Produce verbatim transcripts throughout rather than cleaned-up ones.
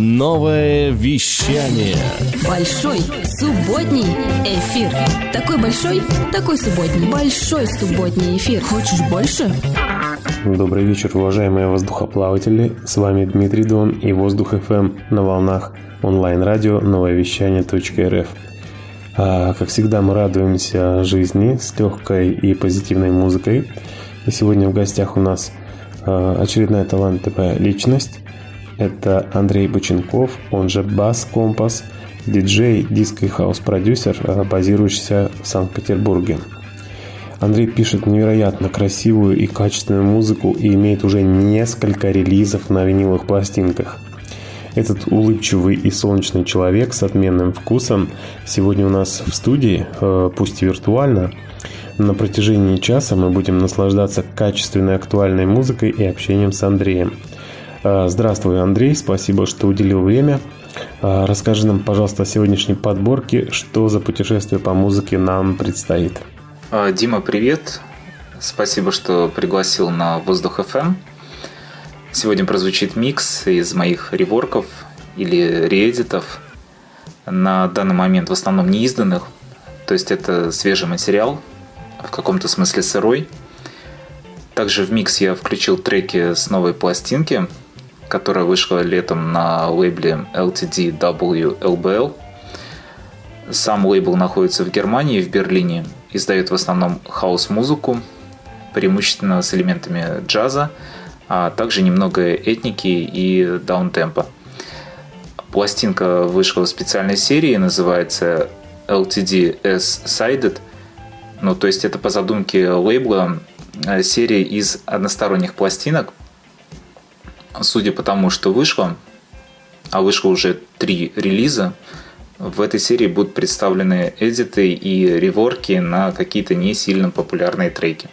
Новое вещание. Большой субботний эфир. Такой большой, такой субботний. Большой субботний эфир. Хочешь больше? Добрый вечер, уважаемые воздухоплаватели. С вами Дмитрий Дон и Воздух эф эм на волнах онлайн-радио новое вещание точка эр эф. А, как всегда, мы радуемся жизни с легкой и позитивной музыкой. И сегодня в гостях у нас очередная талантливая личность. Это Андрей Быченков, он же Buzz Compass, диджей, диско и хаус-продюсер, базирующийся в Санкт-Петербурге. Андрей пишет невероятно красивую и качественную музыку и имеет уже несколько релизов на виниловых пластинках. Этот улыбчивый и солнечный человек с отменным вкусом сегодня у нас в студии, пусть и виртуально. На протяжении часа мы будем наслаждаться качественной актуальной музыкой и общением с Андреем. Здравствуй, Андрей, спасибо, что уделил время. Расскажи нам, пожалуйста, о сегодняшней подборке, что за путешествие по музыке нам предстоит. Дима, привет. Спасибо, что пригласил на Воздух эф эм. Сегодня прозвучит микс из моих реворков или реэдитов, на данный момент в основном неизданных. То есть это свежий материал, в каком-то смысле сырой. Также в микс я включил треки с новой пластинки, которая вышла летом на лейбле эл ти ди дабл ю эл би эл. Сам лейбл находится в Германии, в Берлине. Издает в основном хаус-музыку, преимущественно с элементами джаза, а также немного этники и даунтемпа. Пластинка вышла в специальной серии, называется эл ти ди эс-Sided. Ну, то есть это по задумке лейбла серия из односторонних пластинок. Судя по тому, что вышло, а вышло уже три релиза, в этой серии будут представлены эдиты и реворки на какие-то не сильно популярные треки.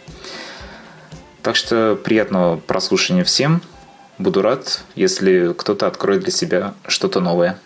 Так что приятного прослушивания всем. Буду рад, если кто-то откроет для себя что-то новое.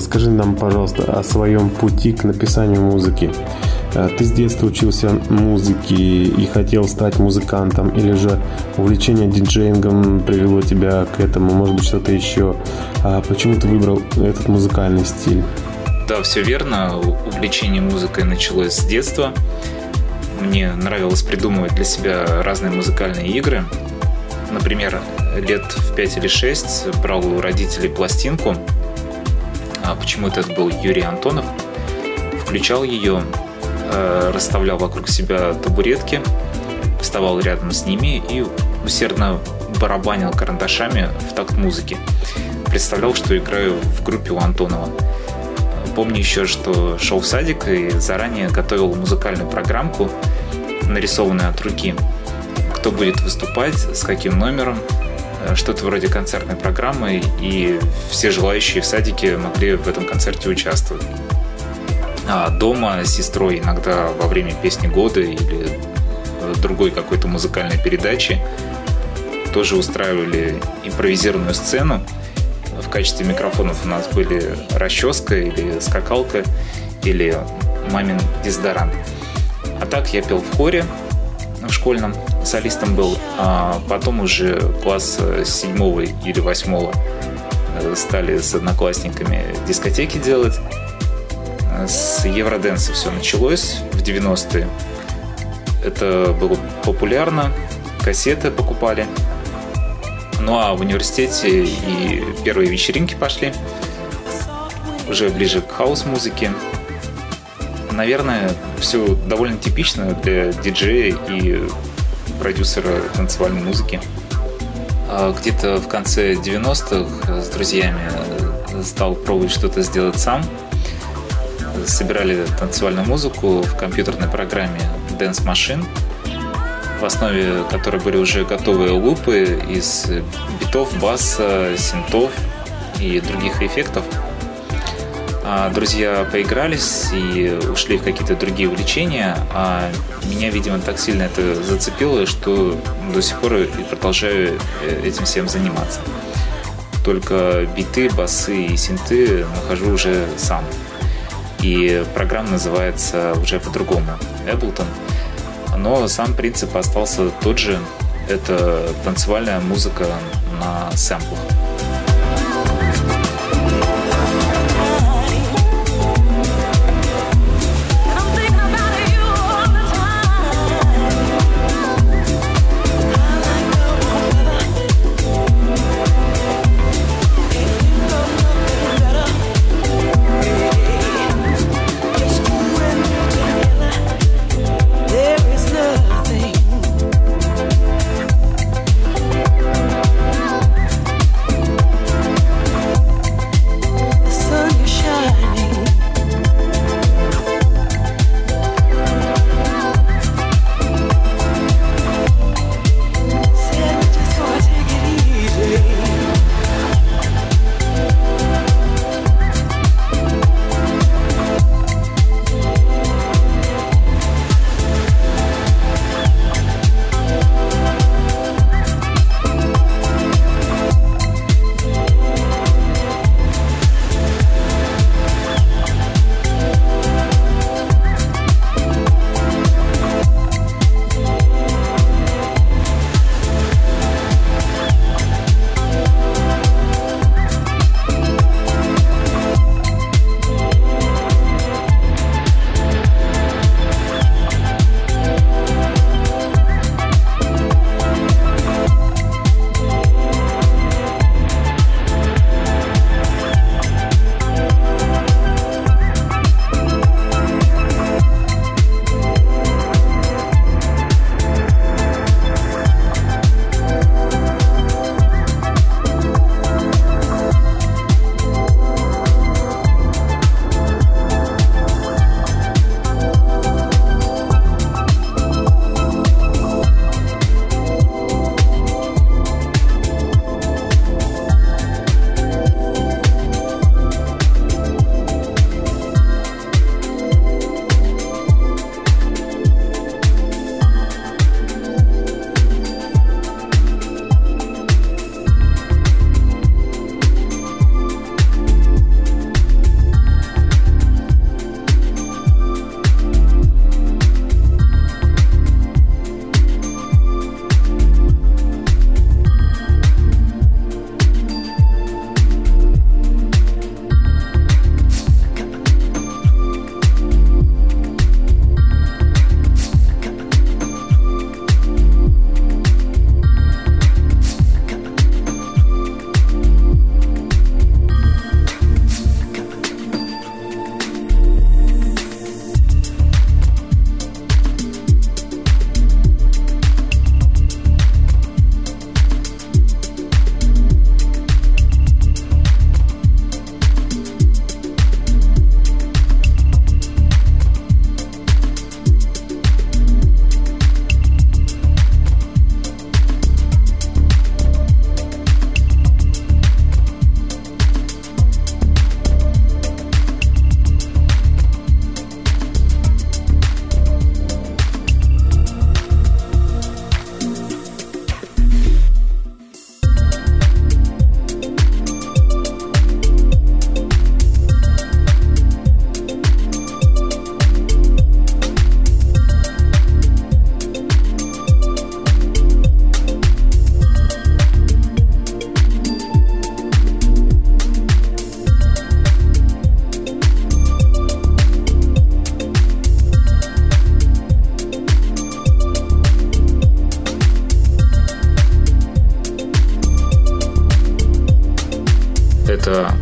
расскажи нам, пожалуйста, о своем пути к написанию музыки. Ты с детства учился музыке и хотел стать музыкантом, или же увлечение диджеингом привело тебя к этому, может быть, что-то еще? А почему ты выбрал этот музыкальный стиль? Да, все верно. Увлечение музыкой началось с детства. Мне нравилось придумывать для себя разные музыкальные игры. Например, лет в пять или шесть брал у родителей пластинку. А почему-то это был Юрий Антонов. Включал ее, расставлял вокруг себя табуретки, вставал рядом с ними и усердно барабанил карандашами в такт музыки. Представлял, что играю в группе у Антонова. Помню еще, что шел в садик и заранее готовил музыкальную программку, нарисованную от руки. Кто будет выступать, с каким номером, что-то вроде концертной программы, и все желающие в садике могли в этом концерте участвовать. А дома с сестрой иногда во время «Песни года» или другой какой-то музыкальной передачи тоже устраивали импровизированную сцену. В качестве микрофонов у нас были расческа или скакалка, или мамин дезодорант. А так я пел в хоре, в школьном солистом был, а потом уже класс седьмого или восьмого стали с одноклассниками дискотеки делать. С евроденса все началось в девяностые. Это было популярно, кассеты покупали. Ну а в университете и первые вечеринки пошли, уже ближе к хаус-музыке. Наверное, все довольно типично для диджея и продюсера танцевальной музыки. Где-то в конце девяностых с друзьями стал пробовать что-то сделать сам. Собирали танцевальную музыку в компьютерной программе Dance Machine, в основе которой были уже готовые лупы из битов, баса, синтов и других эффектов. А друзья поигрались и ушли в какие-то другие увлечения, а меня, видимо, так сильно это зацепило, что до сих пор и продолжаю этим всем заниматься. Только биты, басы и синты нахожу уже сам. И программа называется уже по-другому – Ableton. Но сам принцип остался тот же. Это танцевальная музыка на сэмплах.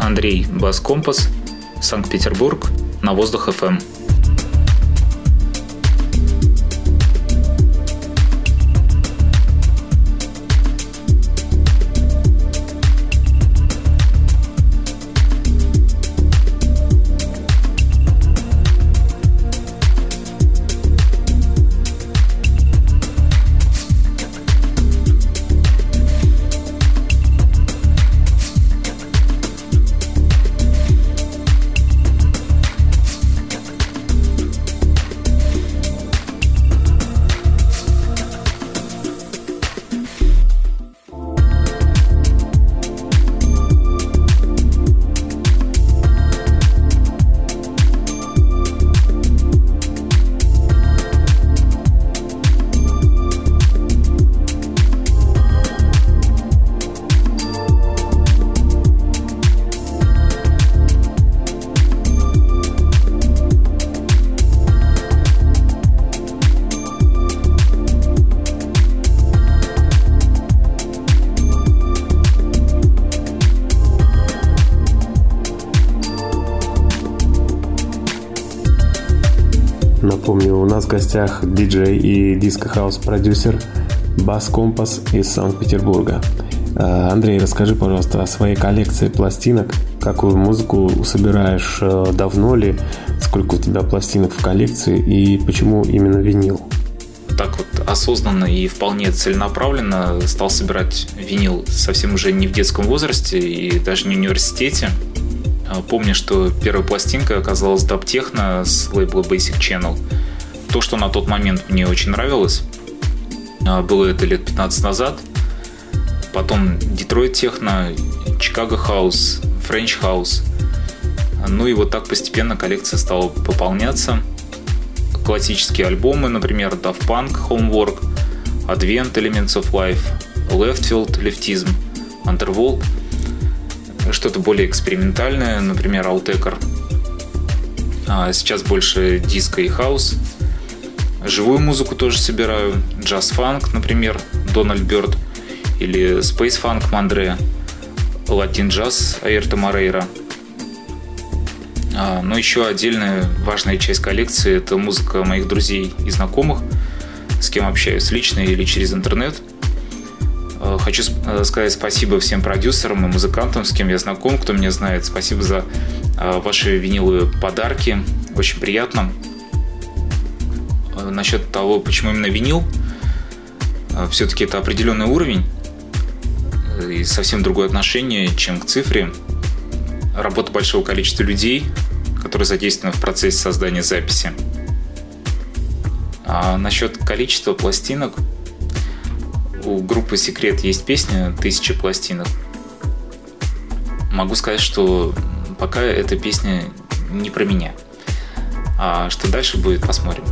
Андрей Buzz Compass, Санкт-Петербург, на Воздух эф эм. В гостях диджей и диско-хаус-продюсер Buzz Compass из Санкт-Петербурга. Андрей, расскажи, пожалуйста, о своей коллекции пластинок. Какую музыку собираешь, давно ли, сколько у тебя пластинок в коллекции и почему именно винил? Так вот осознанно и вполне целенаправленно стал собирать винил совсем уже не в детском возрасте и даже не в университете. Помню, что первая пластинка оказалась Даптехно с лейбла Basic Channel. То, что на тот момент мне очень нравилось, было это лет пятнадцать назад. Потом Детройт техно, Чикаго хаус, Френч хаус. Ну и вот так постепенно коллекция стала пополняться. Классические альбомы, например, Daft Punk, Homework, Advent, Elements of Life, Leftfield, Leftism, Underworld. Что-то более экспериментальное, например, Autechre. Сейчас больше диско и хаус. Живую музыку тоже собираю. Джаз-фанк, например, Дональд Бёрд. Или спейс-фанк Мандре. Латин-джаз Аирто Морейра. Но еще отдельная важная часть коллекции – это музыка моих друзей и знакомых, с кем общаюсь лично или через интернет. Хочу сказать спасибо всем продюсерам и музыкантам, с кем я знаком, кто меня знает. Спасибо за ваши виниловые подарки. Очень приятно. Насчет того, почему именно винил, все-таки это определенный уровень и совсем другое отношение, чем к цифре. Работа большого количества людей, которые задействованы в процессе создания записи. А насчет количества пластинок, у группы «Секрет» есть песня «Тысяча пластинок». Могу сказать, что пока эта песня не про меня. А что дальше будет, посмотрим.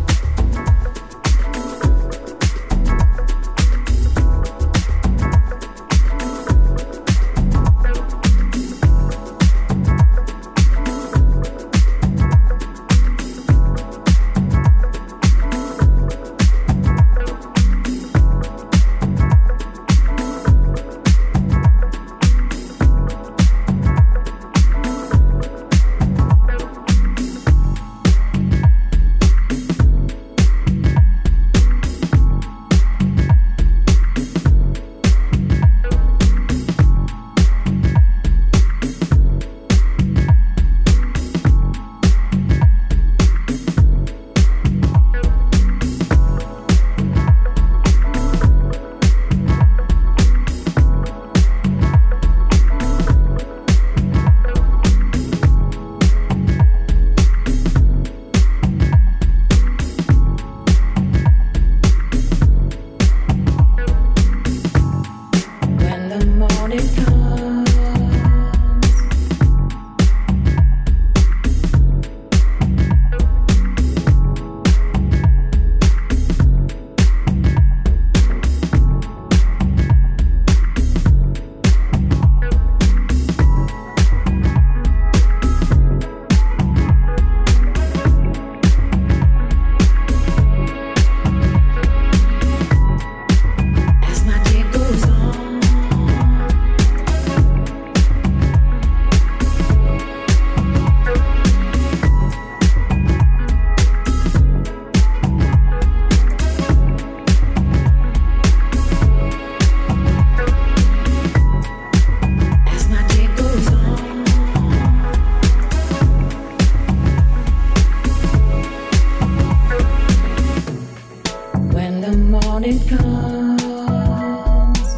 on it comes.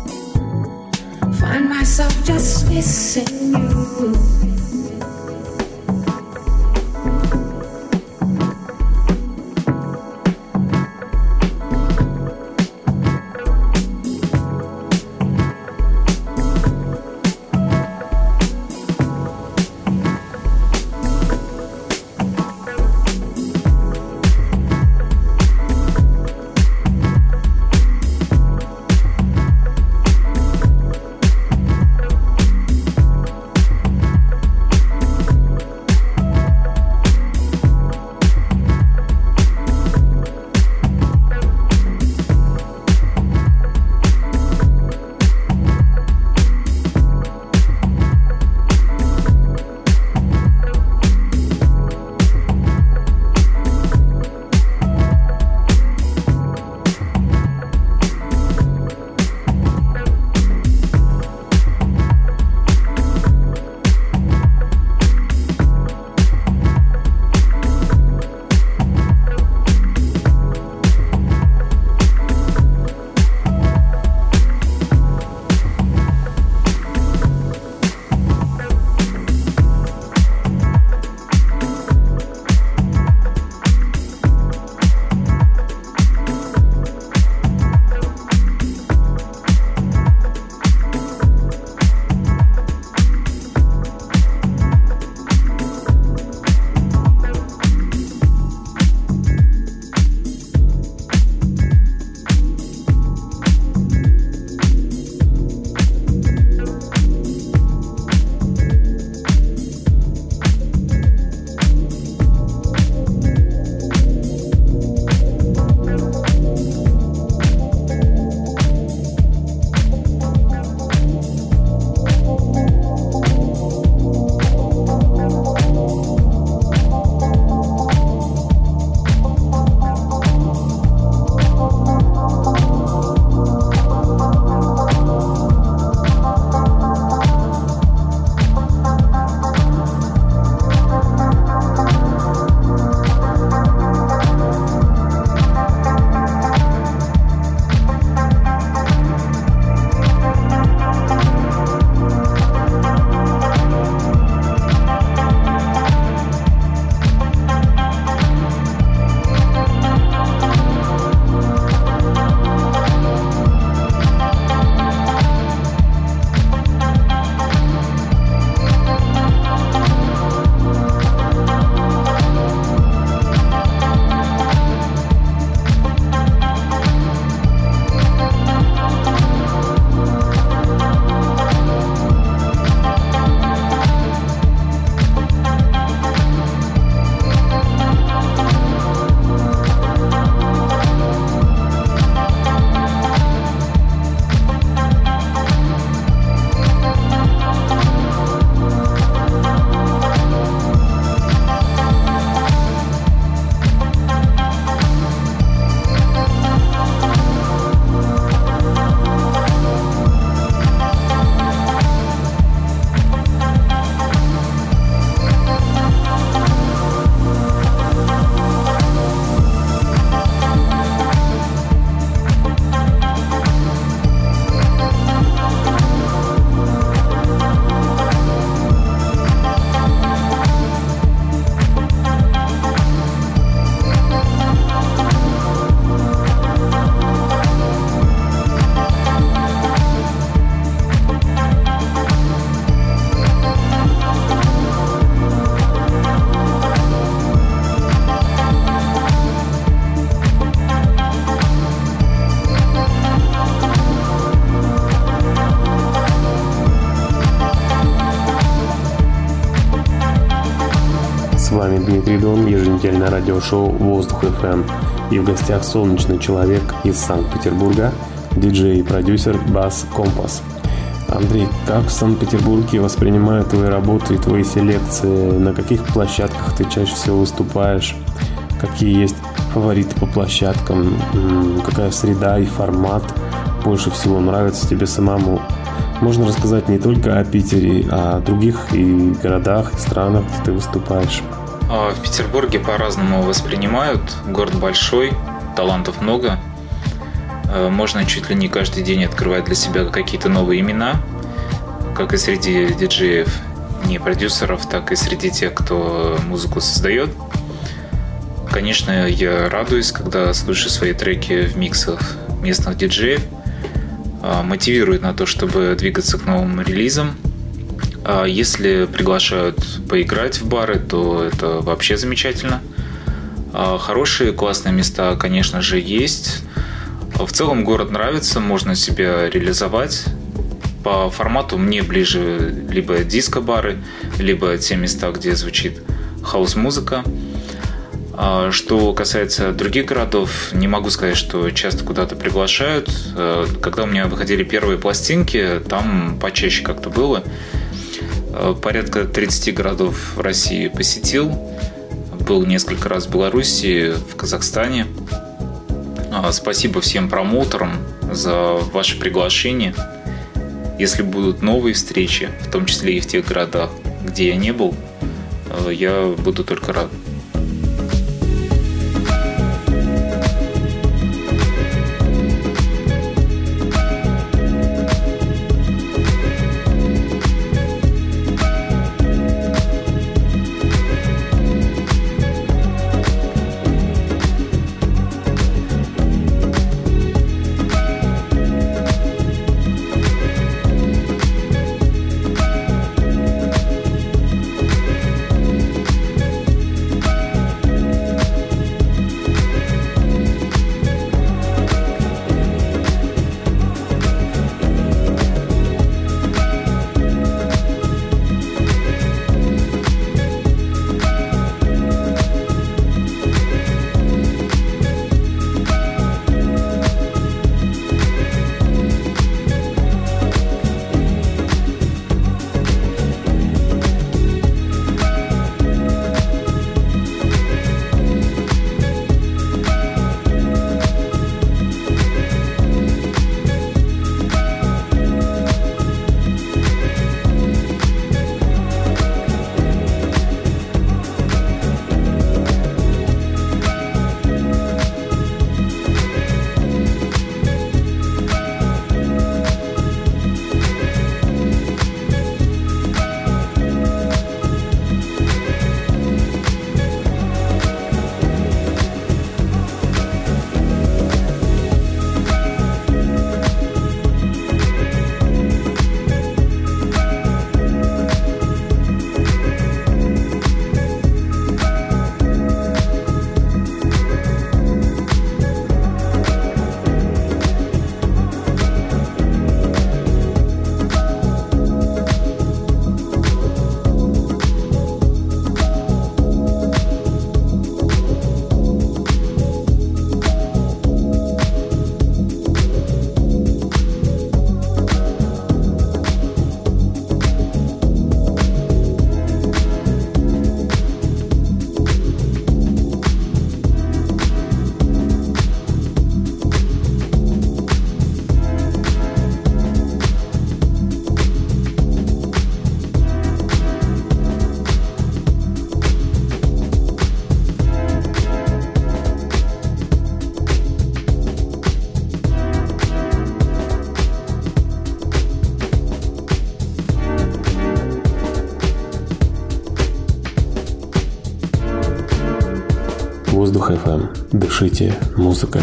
Find myself just missing you. Дмитрий Дон, еженедельное радиошоу «Воздух эф эм». И в гостях солнечный человек из Санкт-Петербурга, диджей и продюсер Buzz Compass. Андрей, как в Санкт-Петербурге воспринимают твои работы и твои селекции? На каких площадках ты чаще всего выступаешь? Какие есть фавориты по площадкам? Какая среда и формат больше всего нравится тебе самому? Можно рассказать не только о Питере, а о других и городах, и странах, где ты выступаешь. В Петербурге по-разному воспринимают. Город большой, талантов много. Можно чуть ли не каждый день открывать для себя какие-то новые имена, как и среди диджеев, не продюсеров, так и среди тех, кто музыку создает. Конечно, я радуюсь, когда слышу свои треки в миксах местных диджеев. Мотивирует на то, чтобы двигаться к новым релизам. А если приглашают поиграть в бары, то это вообще замечательно. А хорошие, классные места, конечно же, есть. В целом город нравится, можно себя реализовать. По формату мне ближе либо диско-бары, либо те места, где звучит хаус-музыка. Что касается других городов, не могу сказать, что часто куда-то приглашают. Когда у меня выходили первые пластинки, там почаще как-то было. Порядка тридцати городов России посетил. Был несколько раз в Белоруссии, в Казахстане. Спасибо всем промоутерам за ваше приглашение. Если будут новые встречи, в том числе и в тех городах, где я не был, я буду только рад. Воздух эф эм. Дышите музыкой.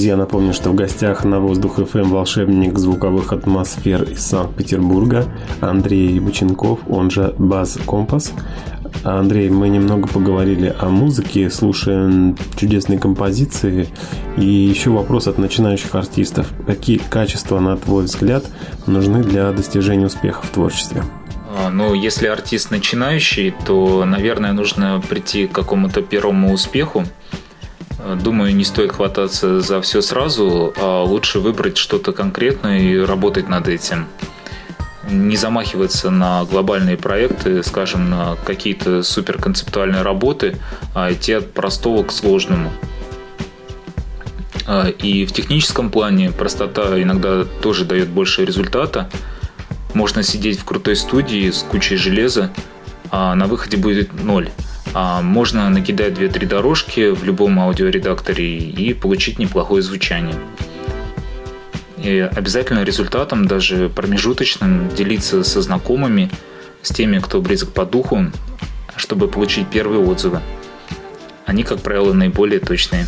друзья, напомню, что в гостях на Воздух эф эм волшебник звуковых атмосфер из Санкт-Петербурга Андрей Быченков, он же Buzz Compass. Андрей, мы немного поговорили о музыке, слушаем чудесные композиции. И еще вопрос от начинающих артистов. Какие качества, на твой взгляд, нужны для достижения успеха в творчестве? Ну, если артист начинающий, то, наверное, нужно прийти к какому-то первому успеху. Думаю, не стоит хвататься за все сразу, а лучше выбрать что-то конкретное и работать над этим. Не замахиваться на глобальные проекты, скажем, на какие-то суперконцептуальные работы, а идти от простого к сложному. И в техническом плане простота иногда тоже дает больше результата. Можно сидеть в крутой студии с кучей железа, а на выходе будет ноль. А можно накидать две-три дорожки в любом аудиоредакторе и получить неплохое звучание. И обязательно результатом, даже промежуточным, делиться со знакомыми, с теми, кто близок по духу, чтобы получить первые отзывы. Они, как правило, наиболее точные.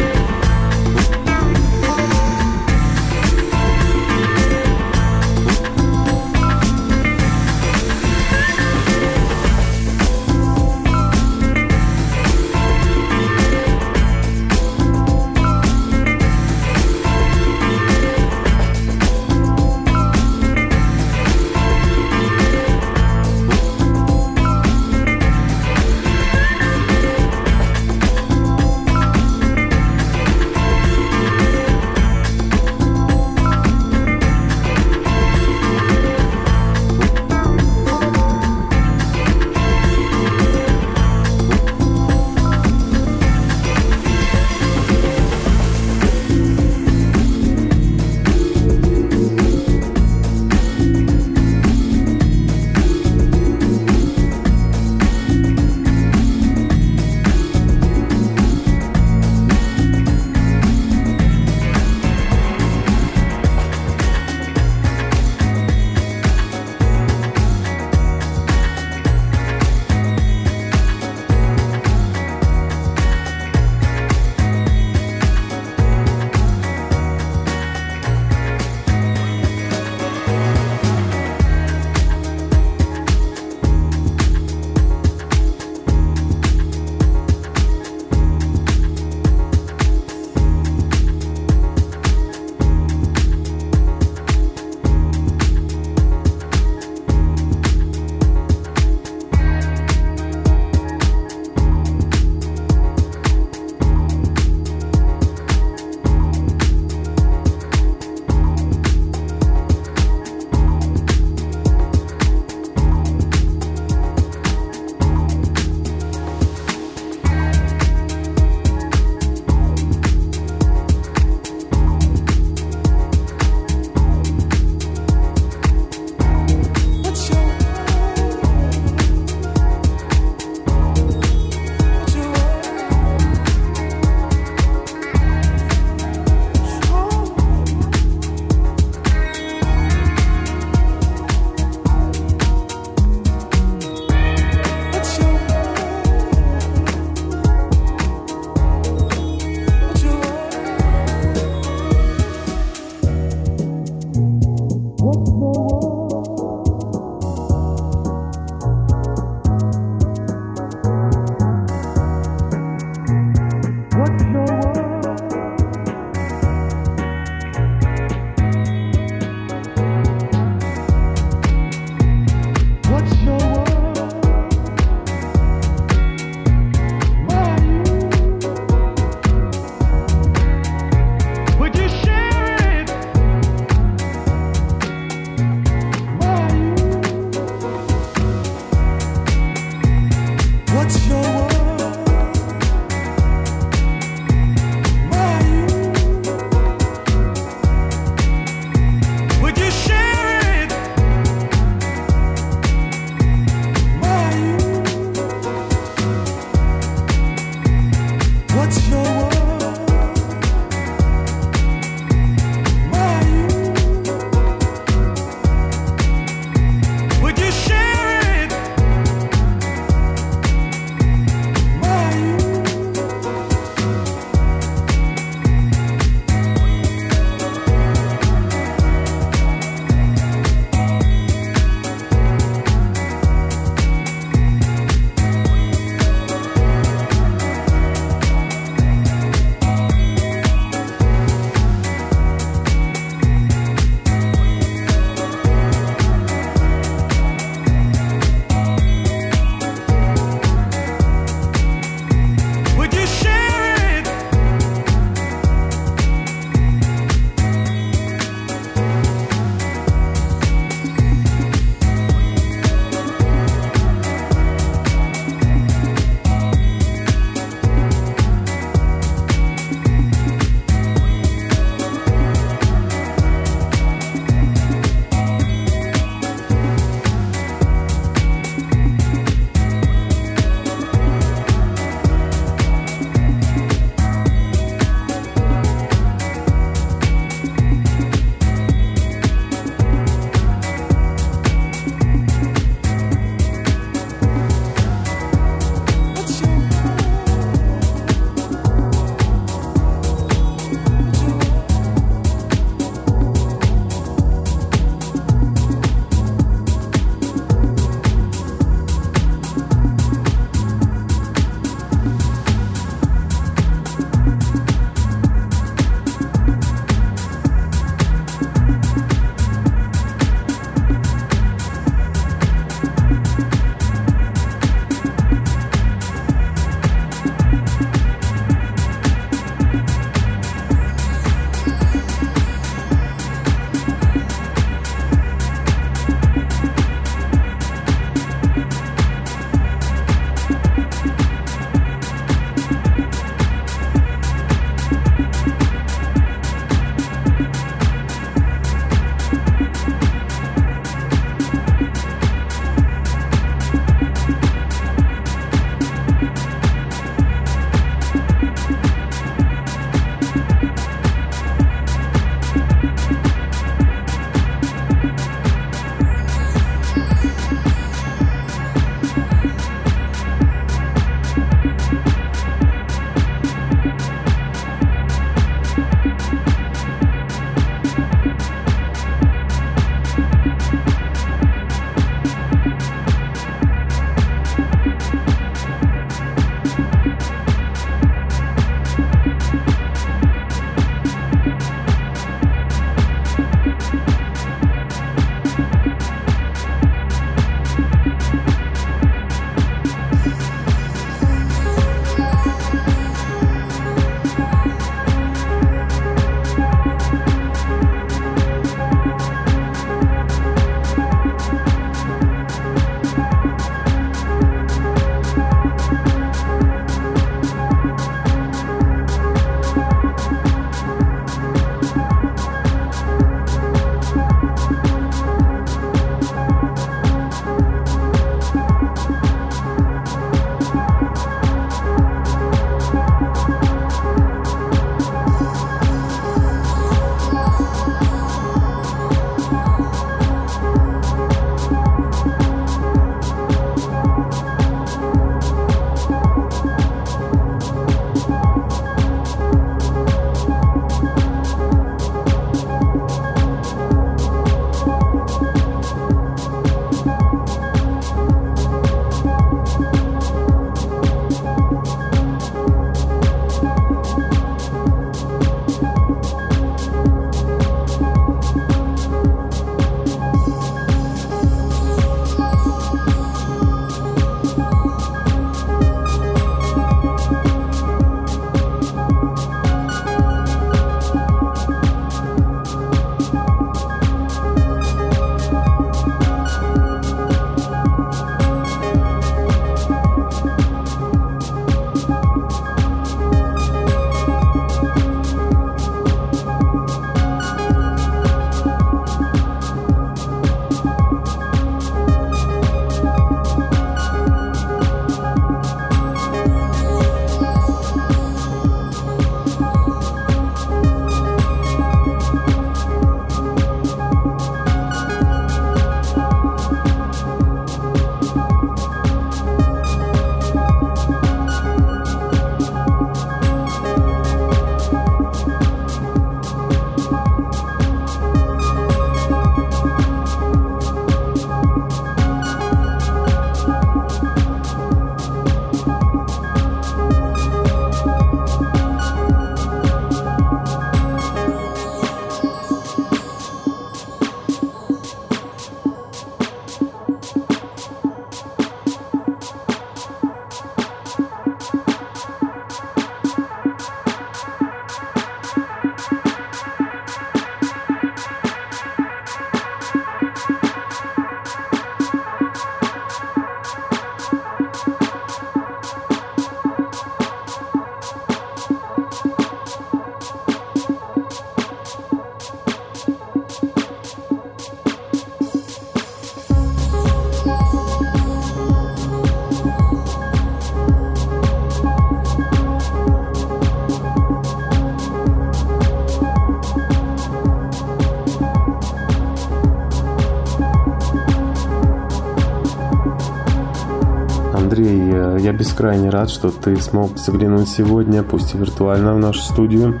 Андрей, я бескрайне рад, что ты смог заглянуть сегодня, пусть и виртуально, в нашу студию.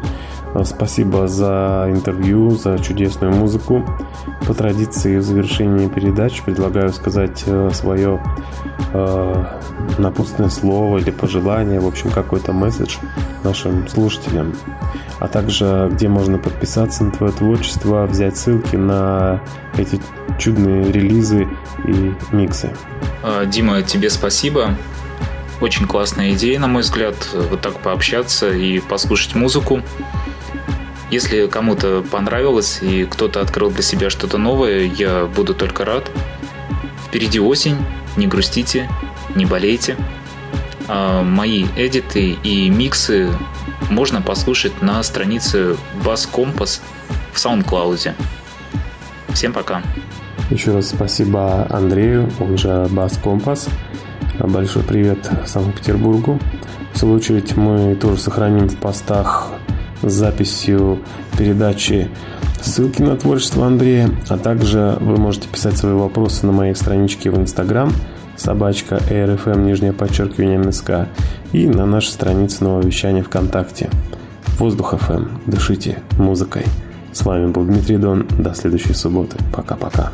Спасибо за интервью, за чудесную музыку. По традиции в завершении передач предлагаю сказать свое э, напутственное слово или пожелание, в общем, какой-то месседж нашим слушателям. А также, где можно подписаться на твое творчество, взять ссылки на эти чудные релизы и миксы. Дима, тебе спасибо. Очень классная идея, на мой взгляд, вот так пообщаться и послушать музыку. Если кому-то понравилось и кто-то открыл для себя что-то новое, я буду только рад. Впереди осень, не грустите, не болейте. А мои эдиты и миксы можно послушать на странице Buzz Compass в SoundCloud. Всем пока. Еще раз спасибо Андрею, он же Buzz Compass. Большой привет Санкт-Петербургу. В свою очередь мы тоже сохраним в постах с записью передачи ссылки на творчество Андрея, а также вы можете писать свои вопросы на моей страничке в Инстаграм собачка эр эф эм, нижнее подчеркивание МСК, и на нашей странице Нового Вещания ВКонтакте. Воздух эф эм. Дышите музыкой. С вами был Дмитрий Дон. До следующей субботы. Пока-пока.